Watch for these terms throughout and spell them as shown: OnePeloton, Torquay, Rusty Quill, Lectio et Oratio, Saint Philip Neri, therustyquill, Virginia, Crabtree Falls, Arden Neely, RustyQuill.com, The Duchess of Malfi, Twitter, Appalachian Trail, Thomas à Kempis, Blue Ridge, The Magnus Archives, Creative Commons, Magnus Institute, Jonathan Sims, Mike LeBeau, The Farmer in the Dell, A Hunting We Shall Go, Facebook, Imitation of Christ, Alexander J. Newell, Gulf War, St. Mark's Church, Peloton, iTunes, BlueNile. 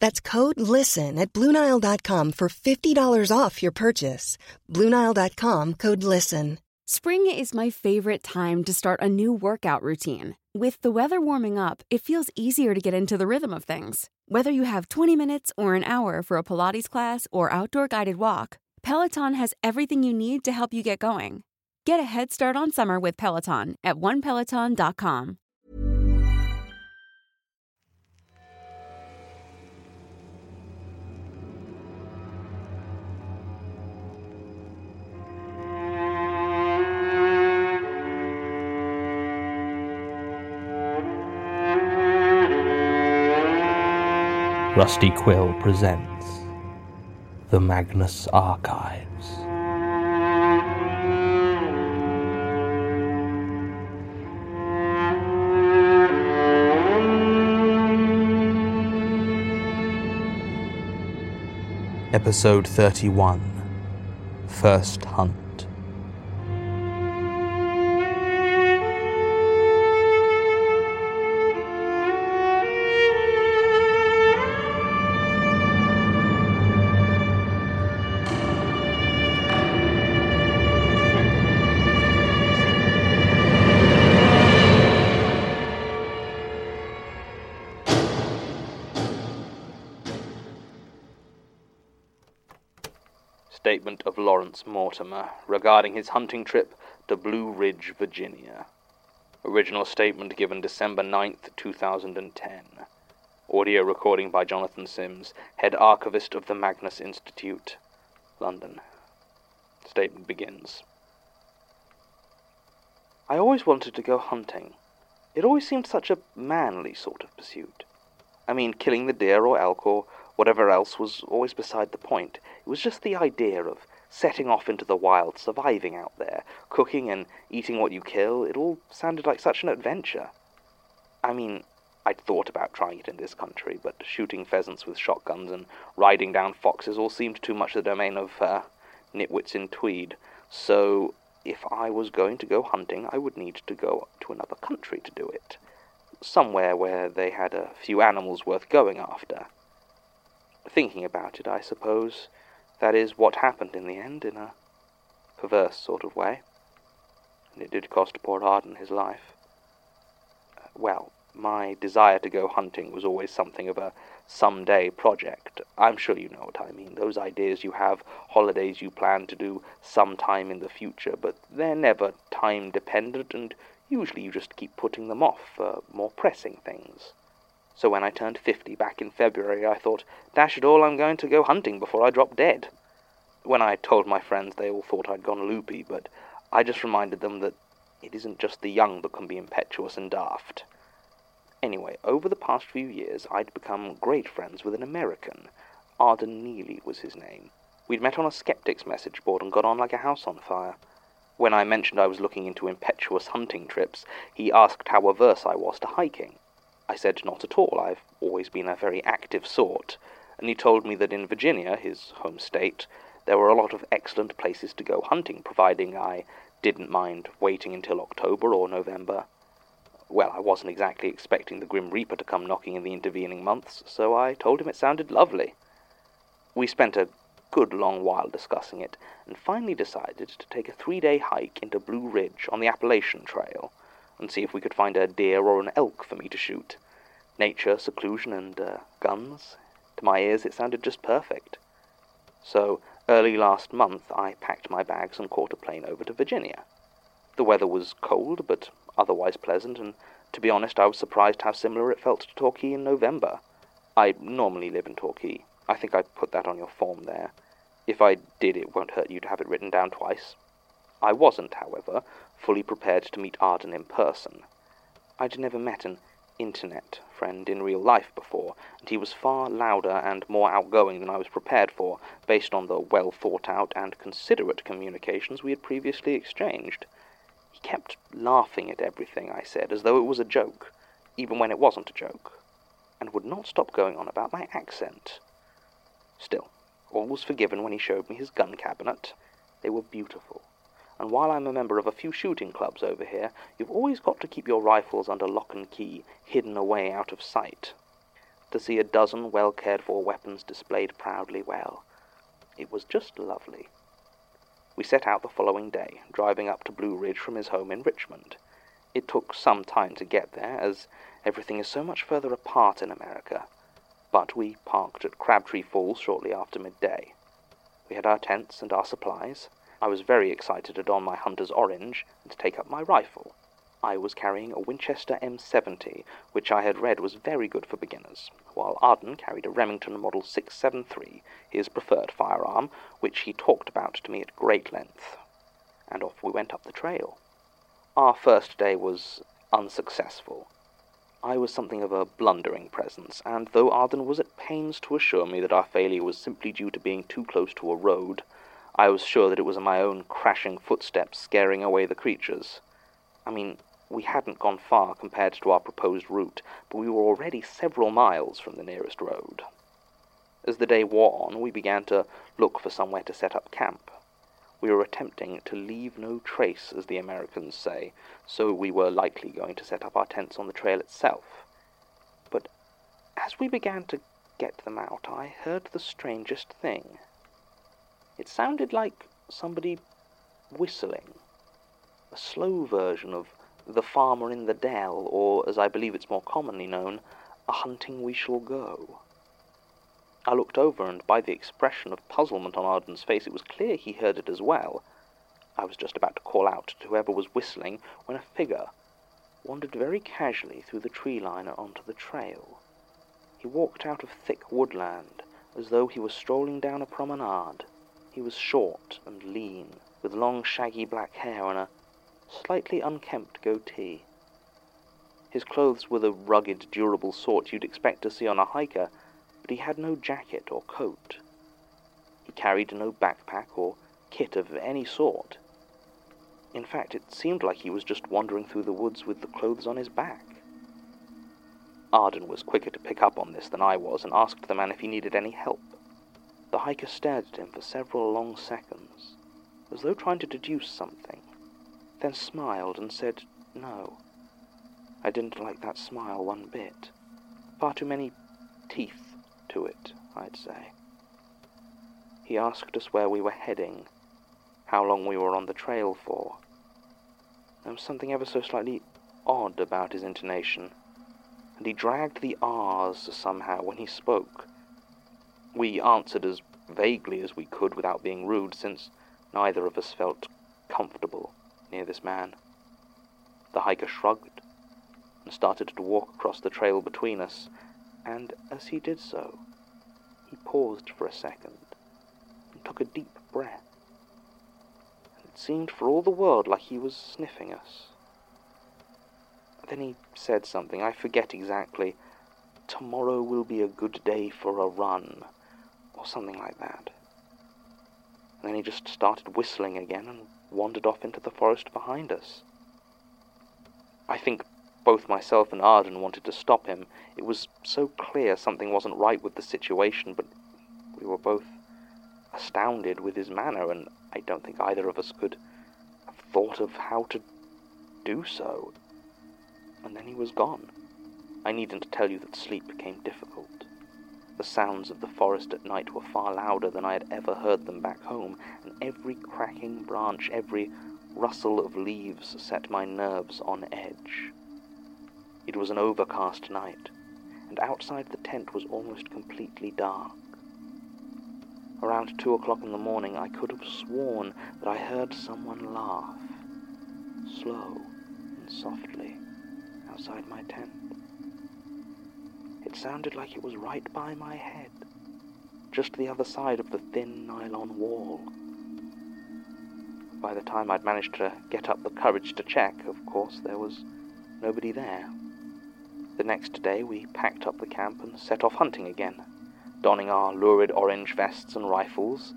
That's code LISTEN at BlueNile.com for $50 off your purchase. BlueNile.com, code LISTEN. Spring is my favorite time to start a new workout routine. With the weather warming up, it feels easier to get into the rhythm of things. Whether you have 20 minutes or an hour for a Pilates class or outdoor guided walk, Peloton has everything you need to help you get going. Get a head start on summer with Peloton at OnePeloton.com. Rusty Quill presents The Magnus Archives. Episode 31, First Hunt. Statement of Lawrence Mortimer regarding his hunting trip to Blue Ridge, Virginia. Original statement given December 9th, 2010. Audio recording by Jonathan Sims, head archivist of the Magnus Institute, London. Statement begins. I always wanted to go hunting. It always seemed such a manly sort of pursuit. I mean, killing the deer or elk or whatever else was always beside the point. It was just the idea of setting off into the wild, surviving out there, cooking and eating what you kill. It all sounded like such an adventure. I mean, I'd thought about trying it in this country, but shooting pheasants with shotguns and riding down foxes all seemed too much the domain of nitwits in tweed. So if I was going to go hunting, I would need to go to another country to do it. Somewhere where they had a few animals worth going after. Thinking about it, I suppose, that is what happened in the end, in a perverse sort of way. And it did cost poor Arden his life. Well, my desire to go hunting was always something of a someday project. I'm sure you know what I mean. Those ideas you have, holidays you plan to do sometime in the future, but they're never time-dependent, and usually you just keep putting them off for more pressing things. So when I turned 50 back in February, I thought, dash it all, I'm going to go hunting before I drop dead. When I told my friends, they all thought I'd gone loopy, but I just reminded them that it isn't just the young that can be impetuous and daft. Anyway, over the past few years, I'd become great friends with an American. Arden Neely was his name. We'd met on a skeptic's message board and got on like a house on fire. When I mentioned I was looking into impetuous hunting trips, he asked how averse I was to hiking. I said not at all, I've always been a very active sort, and he told me that in Virginia, his home state, there were a lot of excellent places to go hunting, providing I didn't mind waiting until October or November. Well, I wasn't exactly expecting the Grim Reaper to come knocking in the intervening months, so I told him it sounded lovely. We spent a good long while discussing it, and finally decided to take a 3-day hike into Blue Ridge on the Appalachian Trail, and see if we could find a deer or an elk for me to shoot. Nature, seclusion, and guns. To my ears, it sounded just perfect. So, early last month, I packed my bags and caught a plane over to Virginia. The weather was cold, but otherwise pleasant, and to be honest, I was surprised how similar it felt to Torquay in November. I normally live in Torquay. I think I put that on your form there. If I did, it won't hurt you to have it written down twice. I wasn't, however, fully prepared to meet Arden in person. I'd never met an internet friend in real life before, and he was far louder and more outgoing than I was prepared for, based on the well-thought-out and considerate communications we had previously exchanged. He kept laughing at everything I said, as though it was a joke, even when it wasn't a joke, and would not stop going on about my accent. Still, all was forgiven when he showed me his gun cabinet. They were beautiful, and while I'm a member of a few shooting clubs over here, you've always got to keep your rifles under lock and key, hidden away out of sight. To see a dozen well-cared-for weapons displayed proudly well, it was just lovely. We set out the following day, driving up to Blue Ridge from his home in Richmond. It took some time to get there, as everything is so much further apart in America, but we parked at Crabtree Falls shortly after midday. We had our tents and our supplies. I was very excited to don my hunter's orange and to take up my rifle. I was carrying a Winchester M70, which I had read was very good for beginners, while Arden carried a Remington Model 673, his preferred firearm, which he talked about to me at great length. And off we went up the trail. Our first day was unsuccessful. I was something of a blundering presence, and though Arden was at pains to assure me that our failure was simply due to being too close to a road, I was sure that it was my own crashing footsteps scaring away the creatures. I mean, we hadn't gone far compared to our proposed route, but we were already several miles from the nearest road. As the day wore on, we began to look for somewhere to set up camp. We were attempting to leave no trace, as the Americans say, so we were likely going to set up our tents on the trail itself. But as we began to get them out, I heard the strangest thing. It sounded like somebody whistling, a slow version of The Farmer in the Dell, or, as I believe it's more commonly known, A Hunting We Shall Go. I looked over, and by the expression of puzzlement on Arden's face, it was clear he heard it as well. I was just about to call out to whoever was whistling when a figure wandered very casually through the tree line onto the trail. He walked out of thick woodland, as though he were strolling down a promenade. He was short and lean, with long shaggy black hair and a slightly unkempt goatee. His clothes were the rugged, durable sort you'd expect to see on a hiker, but he had no jacket or coat. He carried no backpack or kit of any sort. In fact, it seemed like he was just wandering through the woods with the clothes on his back. Arden was quicker to pick up on this than I was, and asked the man if he needed any help. The hiker stared at him for several long seconds, as though trying to deduce something, then smiled and said no. I didn't like that smile one bit. Far too many teeth to it, I'd say. He asked us where we were heading, how long we were on the trail for. There was something ever so slightly odd about his intonation, and he dragged the R's somehow when he spoke. We answered as vaguely as we could without being rude, since neither of us felt comfortable near this man. The hiker shrugged and started to walk across the trail between us, and as he did so, he paused for a second and took a deep breath. And it seemed for all the world like he was sniffing us. Then he said something, I forget exactly. Tomorrow will be a good day for a run, or something like that. And then he just started whistling again and wandered off into the forest behind us. I think both myself and Arden wanted to stop him. It was so clear something wasn't right with the situation, but we were both astounded with his manner, and I don't think either of us could have thought of how to do so. And then he was gone. I needn't tell you that sleep became difficult. The sounds of the forest at night were far louder than I had ever heard them back home, and every cracking branch, every rustle of leaves set my nerves on edge. It was an overcast night, and outside the tent was almost completely dark. Around 2:00 in the morning, I could have sworn that I heard someone laugh, slow and softly outside my tent. It sounded like it was right by my head, just the other side of the thin nylon wall. By the time I'd managed to get up the courage to check, of course, there was nobody there. The next day we packed up the camp and set off hunting again, donning our lurid orange vests and rifles.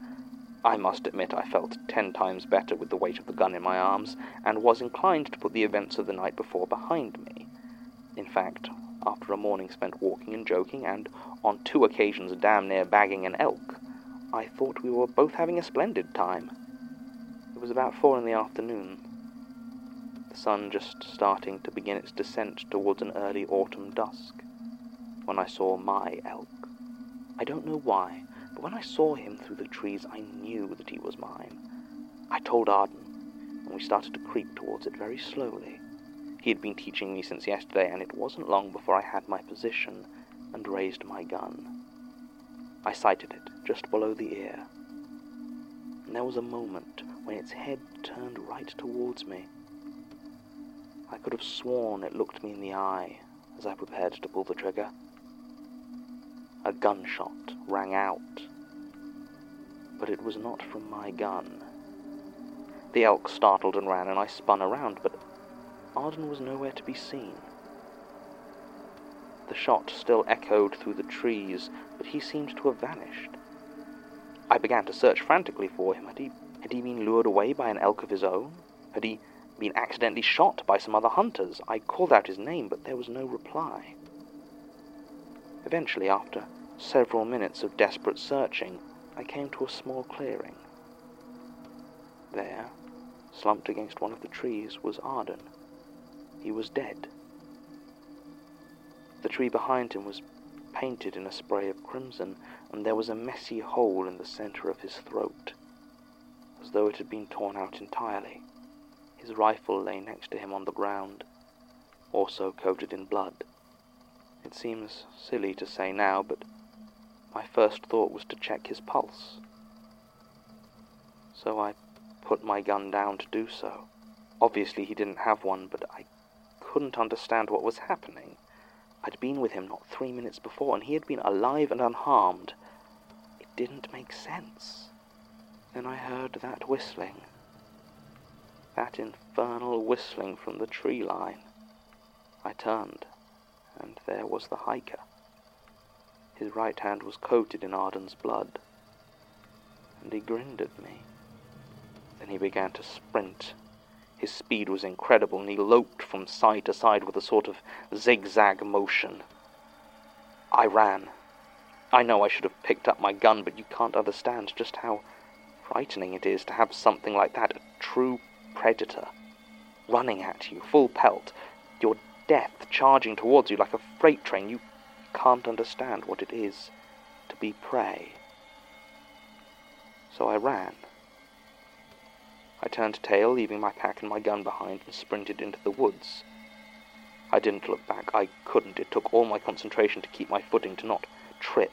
I must admit I felt 10 times better with the weight of the gun in my arms, and was inclined to put the events of the night before behind me. In fact, after a morning spent walking and joking, and on 2 occasions damn near bagging an elk, I thought we were both having a splendid time. It was about 4 in the afternoon, the sun just starting to begin its descent towards an early autumn dusk, when I saw my elk. I don't know why, but when I saw him through the trees, I knew that he was mine. I told Arden, and we started to creep towards it very slowly. He had been teaching me since yesterday, and it wasn't long before I had my position and raised my gun. I sighted it just below the ear, and there was a moment when its head turned right towards me. I could have sworn it looked me in the eye as I prepared to pull the trigger. A gunshot rang out, but it was not from my gun. The elk startled and ran, and I spun around, but Arden was nowhere to be seen. The shot still echoed through the trees, but he seemed to have vanished. I began to search frantically for him. Had he been lured away by an elk of his own? Had he been accidentally shot by some other hunters? I called out his name, but there was no reply. Eventually, after several minutes of desperate searching, I came to a small clearing. There, slumped against one of the trees, was Arden. He was dead. The tree behind him was painted in a spray of crimson, and there was a messy hole in the center of his throat, as though it had been torn out entirely. His rifle lay next to him on the ground, also coated in blood. It seems silly to say now, but my first thought was to check his pulse. So I put my gun down to do so. Obviously he didn't have one, but I couldn't understand what was happening. I'd been with him not 3 minutes before, and he had been alive and unharmed. It didn't make sense. Then I heard that whistling. That infernal whistling from the tree line. I turned, and there was the hiker. His right hand was coated in Arden's blood, and he grinned at me. Then he began to sprint. His speed was incredible, and he loped from side to side with a sort of zigzag motion. I ran. I know I should have picked up my gun, but you can't understand just how frightening it is to have something like that, a true predator, running at you, full pelt, your death charging towards you like a freight train. You can't understand what it is to be prey. So I ran. I turned tail, leaving my pack and my gun behind, and sprinted into the woods. I didn't look back. I couldn't. It took all my concentration to keep my footing, to not trip.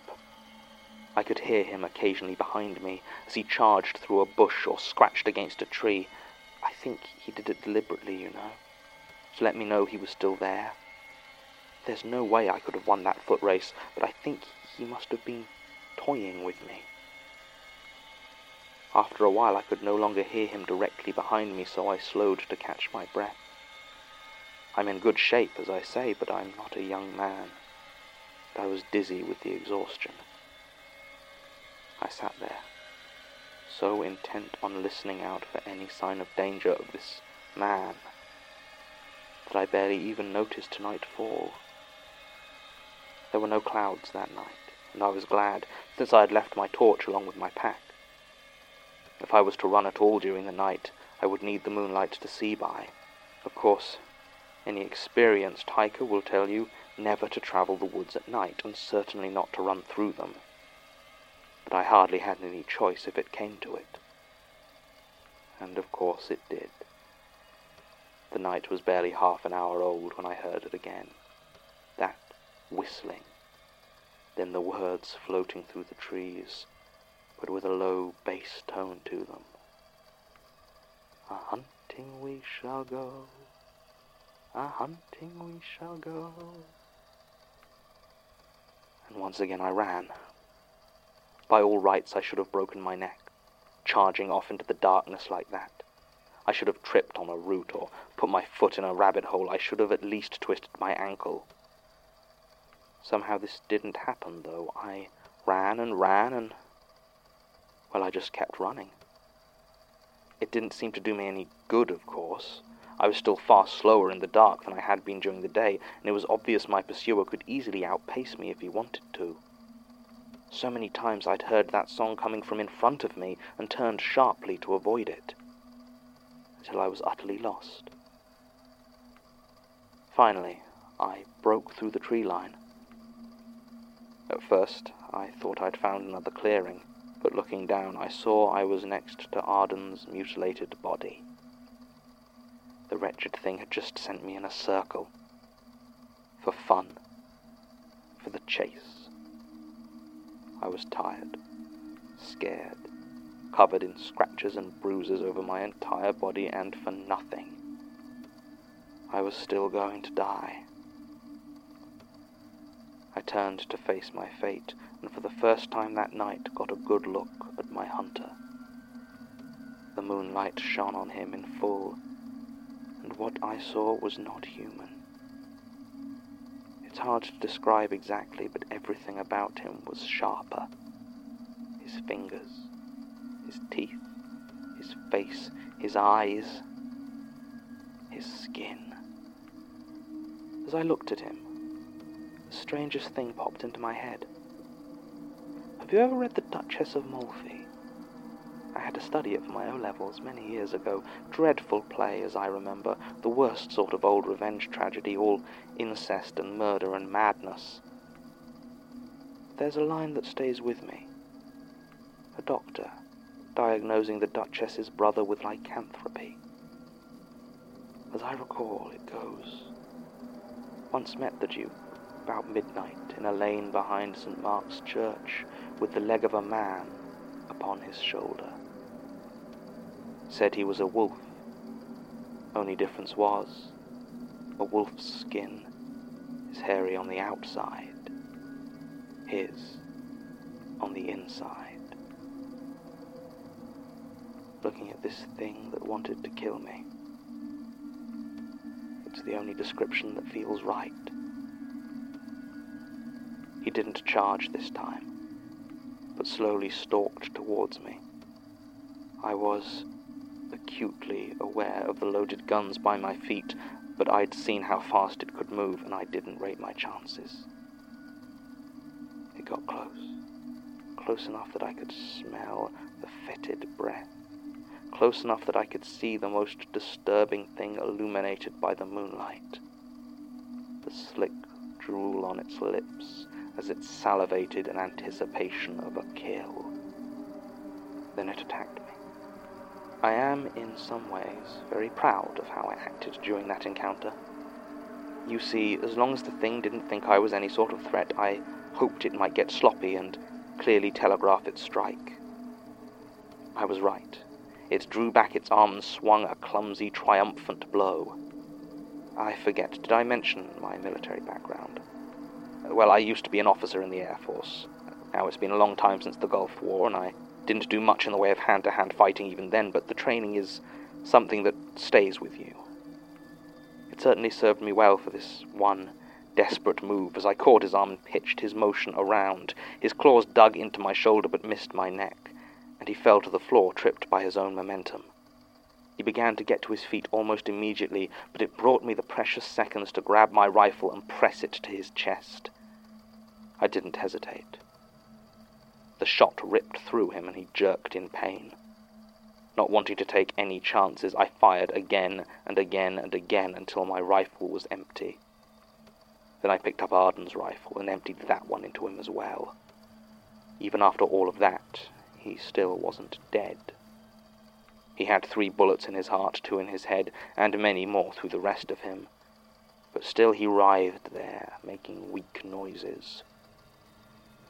I could hear him occasionally behind me as he charged through a bush or scratched against a tree. I think he did it deliberately, you know, to let me know he was still there. There's no way I could have won that foot race, but I think he must have been toying with me. After a while I could no longer hear him directly behind me, so I slowed to catch my breath. I'm in good shape, as I say, but I'm not a young man, and I was dizzy with the exhaustion. I sat there, so intent on listening out for any sign of danger of this man, that I barely even noticed night fall. There were no clouds that night, and I was glad, since I had left my torch along with my pack. If I was to run at all during the night, I would need the moonlight to see by. Of course, any experienced hiker will tell you never to travel the woods at night, and certainly not to run through them. But I hardly had any choice if it came to it. And of course it did. The night was barely 30 minutes old when I heard it again. That whistling. Then the words floating through the trees, but with a low bass tone to them. A hunting hunting we shall go, a hunting we shall go. And once again I ran. By all rights I should have broken my neck, charging off into the darkness like that. I should have tripped on a root or put my foot in a rabbit hole. I should have at least twisted my ankle. Somehow this didn't happen, though. I ran and... well, I just kept running. It didn't seem to do me any good, of course. I was still far slower in the dark than I had been during the day, and it was obvious my pursuer could easily outpace me if he wanted to. So many times I'd heard that song coming from in front of me and turned sharply to avoid it, until I was utterly lost. Finally, I broke through the tree line. At first, I thought I'd found another clearing, but looking down, I saw I was next to Arden's mutilated body. The wretched thing had just sent me in a circle. For fun. For the chase. I was tired. Scared. Covered in scratches and bruises over my entire body, and for nothing. I was still going to die. I turned to face my fate, and for the first time that night got a good look at my hunter. The moonlight shone on him in full, and what I saw was not human. It's hard to describe exactly, but everything about him was sharper. His fingers, his teeth, his face, his eyes, his skin. As I looked at him, the strangest thing popped into my head. Have you ever read The Duchess of Malfi? I had to study it for my O-levels many years ago. Dreadful play, as I remember, the worst sort of old revenge tragedy, all incest and murder and madness. There's a line that stays with me. A doctor diagnosing the Duchess's brother with lycanthropy. As I recall, it goes, once met the Duke, about midnight, in a lane behind St. Mark's Church, with the leg of a man upon his shoulder. Said he was a wolf, only difference was, a wolf's skin is hairy on the outside, his on the inside. Looking at this thing that wanted to kill me. It's the only description that feels right. He didn't charge this time, but slowly stalked towards me. I was acutely aware of the loaded guns by my feet, but I'd seen how fast it could move, and I didn't rate my chances. It got close, close enough that I could smell the fetid breath. Close enough that I could see the most disturbing thing illuminated by the moonlight. The slick drool on its lips as it salivated in anticipation of a kill. Then it attacked me. I am, in some ways, very proud of how I acted during that encounter. You see, as long as the thing didn't think I was any sort of threat, I hoped it might get sloppy and clearly telegraph its strike. I was right. It drew back its arm and swung a clumsy, triumphant blow. I forget, did I mention my military background? Well, I used to be an officer in the Air Force. Now, it's been a long time since the Gulf War, and I didn't do much in the way of hand-to-hand fighting even then, but the training is something that stays with you. It certainly served me well for this one desperate move, as I caught his arm and pitched his motion around. His claws dug into my shoulder but missed my neck, and he fell to the floor, tripped by his own momentum. He began to get to his feet almost immediately, but it brought me the precious seconds to grab my rifle and press it to his chest. I didn't hesitate. The shot ripped through him, and he jerked in pain. Not wanting to take any chances, I fired again and again and again until my rifle was empty. Then I picked up Arden's rifle and emptied that one into him as well. Even after all of that, he still wasn't dead. He had 3 bullets in his heart, 2 in his head, and many more through the rest of him. But still he writhed there, making weak noises.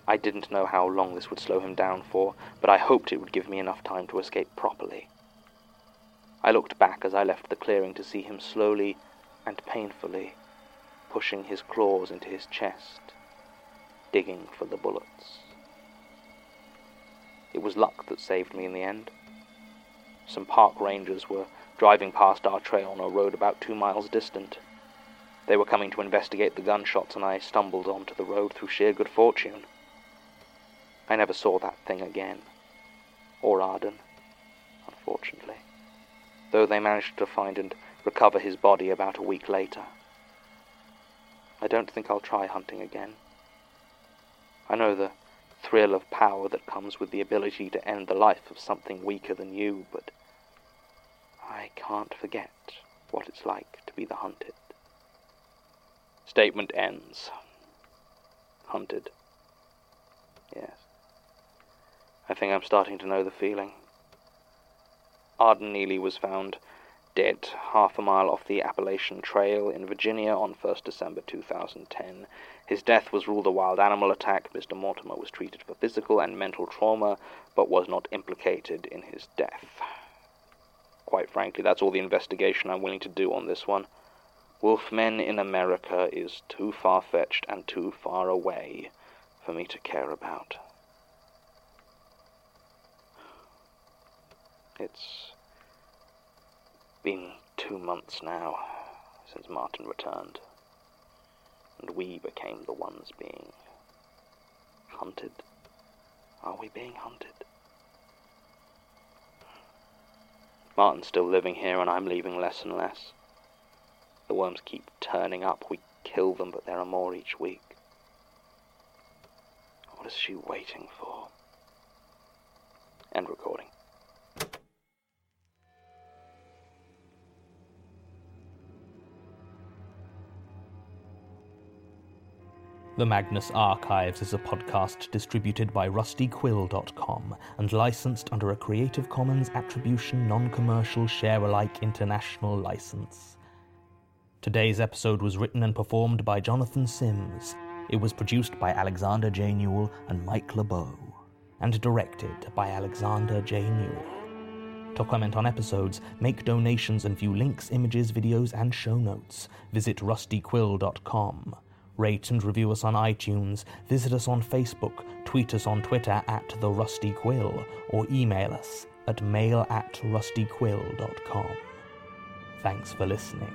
I didn't know how long this would slow him down for, but I hoped it would give me enough time to escape properly. I looked back as I left the clearing to see him slowly and painfully pushing his claws into his chest, digging for the bullets. It was luck that saved me in the end. Some park rangers were driving past our trail on a road about 2 miles distant. They were coming to investigate the gunshots, and I stumbled onto the road through sheer good fortune. I never saw that thing again, or Arden, unfortunately, though they managed to find and recover his body about a week later. I don't think I'll try hunting again. I know the thrill of power that comes with the ability to end the life of something weaker than you, but I can't forget what it's like to be the hunted. Statement ends. Hunted. Yes. I think I'm starting to know the feeling. Arden Neely was found dead half a mile off the Appalachian Trail in Virginia on 1st December 2010. His death was ruled a wild animal attack. Mr. Mortimer was treated for physical and mental trauma, but was not implicated in his death. Quite frankly, that's all the investigation I'm willing to do on this one. Wolfmen in America is too far-fetched and too far away for me to care about. It's been 2 months now since Martin returned, and we became the ones being hunted. Are we being hunted? Martin's still living here, and I'm leaving less and less. The worms keep turning up. We kill them, but there are more each week. What is she waiting for? End recording. The Magnus Archives is a podcast distributed by rustyquill.com and licensed under a Creative Commons Attribution Non-Commercial Share-alike International License. Today's episode was written and performed by Jonathan Sims. It was produced by Alexander J. Newell and Mike LeBeau, and directed by Alexander J. Newell. To comment on episodes, make donations, and view links, images, videos, and show notes, visit rustyquill.com. Rate and review us on iTunes, visit us on Facebook, tweet us on Twitter @TheRustyQuill, or email us at mail@rustyquill.com. Thanks for listening.